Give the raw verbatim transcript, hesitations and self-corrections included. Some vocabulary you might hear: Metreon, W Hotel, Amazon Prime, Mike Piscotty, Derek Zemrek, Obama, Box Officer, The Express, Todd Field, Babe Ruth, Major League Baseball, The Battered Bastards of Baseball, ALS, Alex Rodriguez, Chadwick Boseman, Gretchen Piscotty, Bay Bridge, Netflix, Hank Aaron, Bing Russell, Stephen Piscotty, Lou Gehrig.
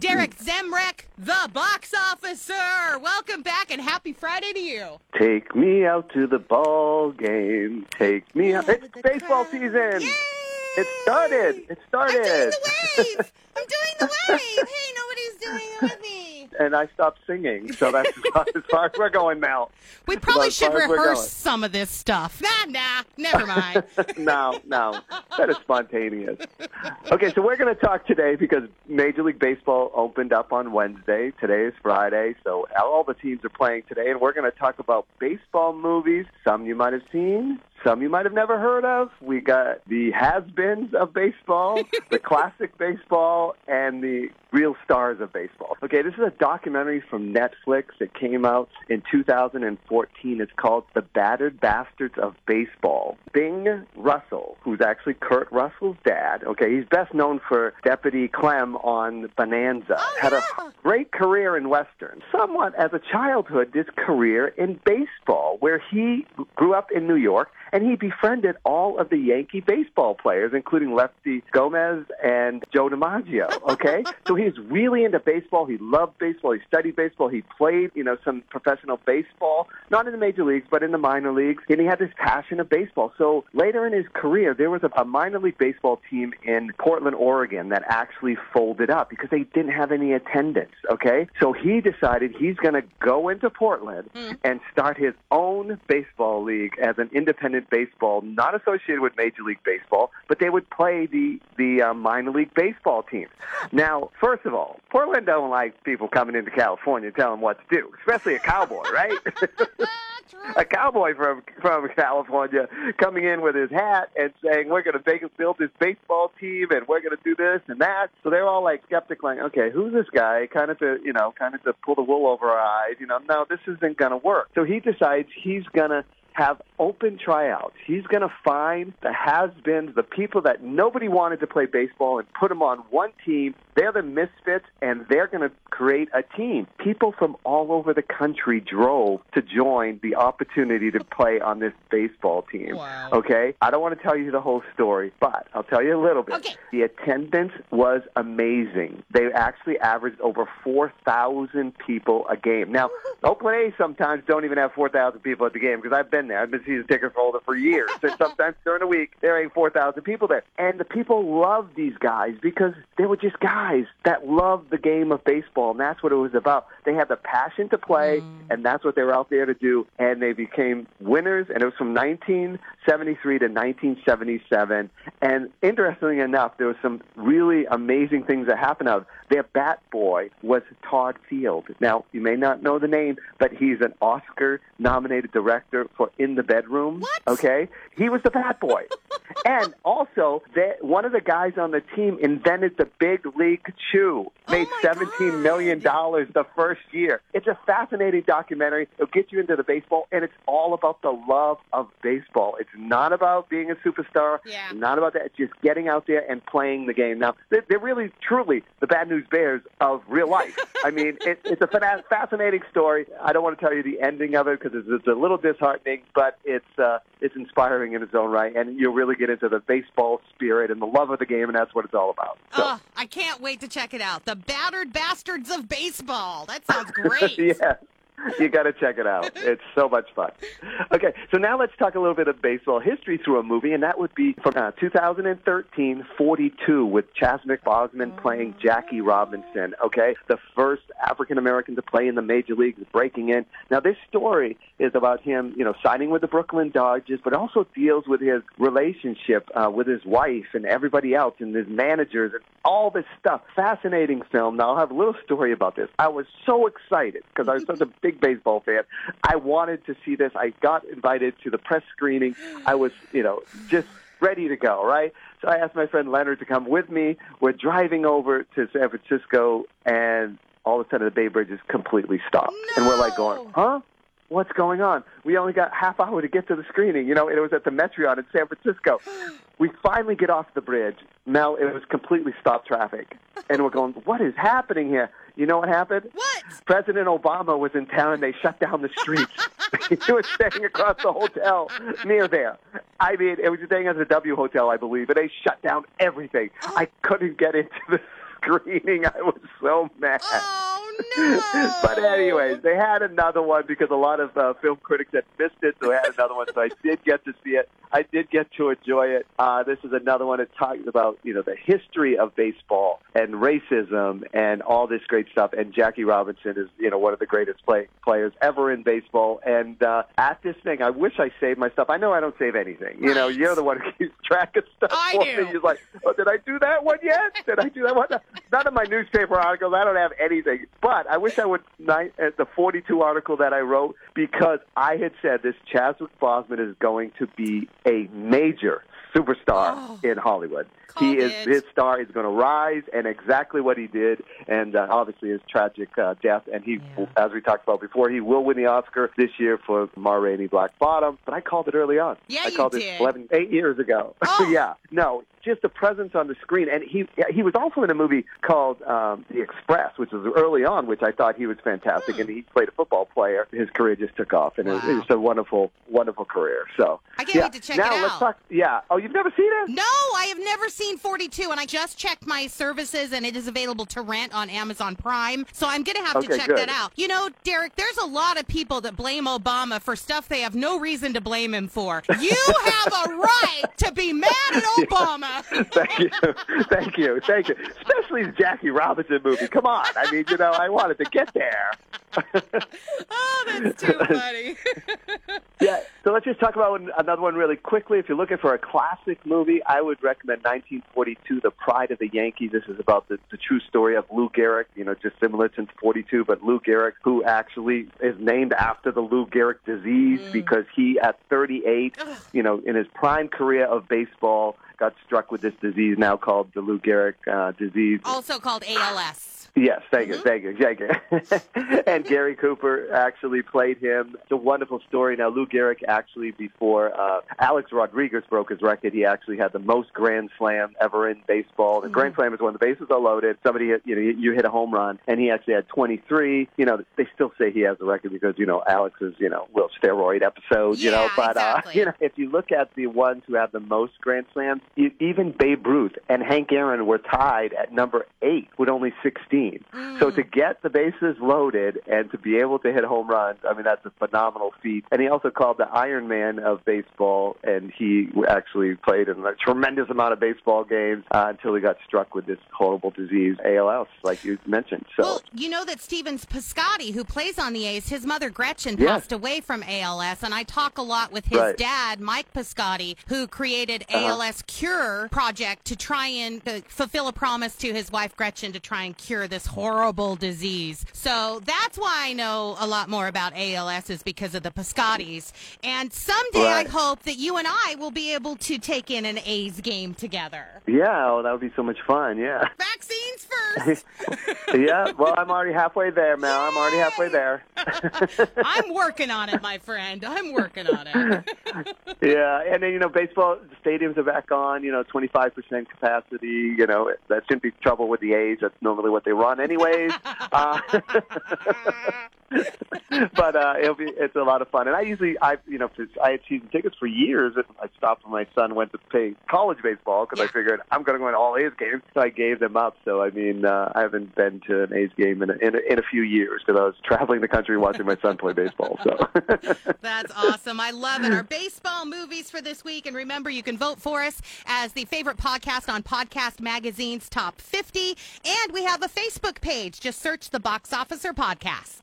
Derek Zemrek, the box officer. Welcome back and happy Friday to you. Take me out to the ball game. Take me yeah, out. It's baseball crowd. Season. Yay! It started. It started. I'm doing the wave. I'm doing the wave. Hey, nobody's doing it with me. And I stopped singing, so that's as far as we're going now. We probably as should as rehearse some of this stuff. Nah, nah, never mind. no, no, that is spontaneous. Okay, so we're going to talk today because Major League Baseball opened up on Wednesday. Today is Friday, so all the teams are playing today, and we're going to talk about baseball movies, some you might have seen, some you might have never heard of. We got the has-beens of baseball, the classic baseball, and the real stars of baseball. Okay, this is a documentary from Netflix that came out in two thousand fourteen. It's called The Battered Bastards of Baseball. Bing Russell, who's actually Kurt Russell's dad, okay, he's best known for Deputy Clem on Bonanza, oh, had yeah. a great career in Western. Somewhat as a childhood, this career in baseball, where he grew up in New York, and he befriended all of the Yankee baseball players, including Lefty Gomez and Joe DiMaggio, okay? So he was really into baseball. He loved baseball. He studied baseball. He played, you know, some professional baseball, not in the major leagues, but in the minor leagues. And he had this passion of baseball. So later in his career, there was a minor league baseball team in Portland, Oregon, that actually folded up because they didn't have any attendance, okay? So he decided he's going to go into Portland mm. and start his own baseball league as an independent baseball, not associated with Major League Baseball, but they would play the, the uh, minor league baseball teams. Now, first of all, Portland don't like people coming into California telling them what to do, especially a cowboy, right? A cowboy from from California coming in with his hat and saying, we're going to build this baseball team and we're going to do this and that. So they're all like skeptic, like, okay, who's this guy? Kind of to, you know, kind of to pull the wool over our eyes. You know, no, this isn't going to work. So he decides he's going to have open tryouts. He's going to find the has-beens, the people that nobody wanted to play baseball, and put them on one team. They're the misfits, and they're going to create a team. People from all over the country drove to join the opportunity to play on this baseball team. Wow. Okay? I don't want to tell you the whole story, but I'll tell you a little bit. Okay. The attendance was amazing. They actually averaged over four thousand people a game. Now, Oakland A's sometimes don't even have four thousand people at the game, because I've been there. I've been season ticket holder for years. And sometimes during the week, there ain't four thousand people there. And the people loved these guys because they were just guys that loved the game of baseball, and that's what it was about. They had the passion to play, mm. and that's what they were out there to do, and they became winners, and it was from nineteen seventy-three to nineteen seventy-seven. And interestingly enough, there was some really amazing things that happened out. Their bat boy was Todd Field. Now, you may not know the name, but he's an Oscar-nominated director for In the Bedroom. What? Okay? He was the bat boy. And also, they, one of the guys on the team invented the big league chew. Made oh seventeen million dollars the first year. It's a fascinating documentary. It'll get you into the baseball, and it's all about the love of baseball. It's not about being a superstar. Yeah. Not about that. It's just getting out there and playing the game. Now, they're, they're really, truly the Bad News Bears of real life. I mean, it, it's a fascinating story. I don't want to tell you the ending of it because it's, it's a little disheartening, but it's uh, it's inspiring in its own right, and you'll really get into the baseball spirit and the love of the game, and that's what it's all about. So. Oh, I can't wait to check it out. The Battered Bastards of Baseball. That sounds great. Yeah. You got to check it out. It's so much fun. Okay, so now let's talk a little bit of baseball history through a movie, and that would be from uh, two thousand thirteen, forty-two, with Chadwick Boseman playing Jackie Robinson, okay? The first African-American to play in the major leagues, breaking in. Now, this story is about him, you know, signing with the Brooklyn Dodgers, but also deals with his relationship uh, with his wife and everybody else and his managers and all this stuff. Fascinating film. Now, I'll have a little story about this. I was so excited because I was such a big baseball fan. I wanted to see this. I got invited to the press screening. I was, you know, just ready to go, right? So I asked my friend Leonard to come with me. We're driving over to San Francisco, and all of a sudden the Bay Bridge is completely stopped. No! And we're like going, huh? What's going on? We only got half hour to get to the screening. You know, it was at the Metreon in San Francisco. We finally get off the bridge. Now it was completely stopped traffic. And we're going, what is happening here? You know what happened? What? President Obama was in town, and they shut down the streets. He was staying across the hotel near there. I mean, it was staying at the W Hotel, I believe, and they shut down everything. Oh. I couldn't get into the screening. I was so mad. Oh, no. But anyways, they had another one because a lot of uh, film critics had missed it, so they had another one. So I did get to see it. I did get to enjoy it. Uh, this is another one that talks about, you know, the history of baseball and racism and all this great stuff. And Jackie Robinson is, you know, one of the greatest play- players ever in baseball. And uh, at this thing, I wish I saved my stuff. I know I don't save anything. You know, you're the one who keeps track of stuff. I for do. Me. You're like, oh, did I do that one yet? Did I do that one? None of my newspaper articles. I don't have anything. But I wish I would at the forty-two article that I wrote, because I had said this Chadwick Boseman is going to be a major superstar oh, in Hollywood. He is it. His star is going to rise, and exactly what he did, and uh, obviously his tragic uh, death. And he, yeah. as we talked about before, he will win the Oscar this year for Ma Rainey Black Bottom. But I called it early on. Yeah, I you called did. It eleven, eight years ago. Oh. yeah, no, just the presence on the screen, and he he was also in a movie called um, The Express, which was early on, which I thought he was fantastic, mm. and he played a football player. His career just took off, and wow. it, it was a wonderful, wonderful career. So I can't yeah. wait to check now, it out. Now let's talk. Yeah. Oh, you've never seen it? No, I have never seen forty-two, and I just checked my services, and it is available to rent on Amazon Prime, so I'm going to have okay, to check good. that out. You know, Derek, there's a lot of people that blame Obama for stuff they have no reason to blame him for. You have a right to be mad at Obama. Yeah. Thank you. Thank you. Thank you. Especially the Jackie Robinson movie. Come on. I mean, you know, I wanted to get there. Oh, that's too funny. Yeah, so let's just talk about one, another one really quickly. If you're looking for a classic movie, I would recommend nineteen forty-two, The Pride of the Yankees. This is about the, the true story of Lou Gehrig, you know, just similar to forty-two, but Lou Gehrig, who actually is named after the Lou Gehrig disease mm. because he, at thirty-eight, Ugh. you know, in his prime career of baseball, got struck with this disease now called the Lou Gehrig uh, disease. Also called A L S. Yes, thank mm-hmm. you, thank you, thank you. And Gary Cooper actually played him. It's a wonderful story. Now, Lou Gehrig actually, before uh, Alex Rodriguez broke his record, he actually had the most Grand Slam ever in baseball. The mm-hmm. Grand Slam is when the bases are loaded. Somebody, hit, you know, you, you hit a home run, and he actually had twenty-three. You know, they still say he has the record because, you know, Alex's, you know, little steroid episode, yeah, you know. But, exactly. uh, you know, if you look at the ones who have the most Grand Slams, you, even Babe Ruth and Hank Aaron were tied at number eight with only sixteen. So to get the bases loaded and to be able to hit home runs, I mean, that's a phenomenal feat. And he also called the Iron Man of baseball, and he actually played in a tremendous amount of baseball games uh, until he got struck with this horrible disease, A L S, like you mentioned. So, well, you know that Stephen Piscotty, who plays on the A's, his mother Gretchen passed yes. away from A L S, and I talk a lot with his right. dad, Mike Piscotty, who created uh-huh. A L S Cure Project to try and to fulfill a promise to his wife Gretchen to try and cure this horrible disease. So that's why I know a lot more about A L S is because of the Piscottis. And someday right. I hope that you and I will be able to take in an A's game together. Yeah, well, that would be so much fun, yeah. Vaccines first! Yeah, well, I'm already halfway there, Mel. Yay! I'm already halfway there. I'm working on it, my friend. I'm working on it. Yeah, and then, you know, baseball stadiums are back on, you know, twenty-five percent capacity. You know, that shouldn't be trouble with the A's. That's normally what they run anyways. Uh, but uh, it'll be, it's a lot of fun. And I usually, I you know, I had season tickets for years. And I stopped when my son went to play college baseball because yeah. I figured I'm going to go into all A's games. So I gave them up. So, I mean, uh, I haven't been to an A's game in a, in, a, in a few years because I was traveling the country watching my son play baseball. So that's awesome. I love it. Our baseball movies for this week. And remember, you can vote for us as the favorite podcast on Podcast Magazine's Top fifty. And we have a Facebook page. Just search the Box Officer Podcast.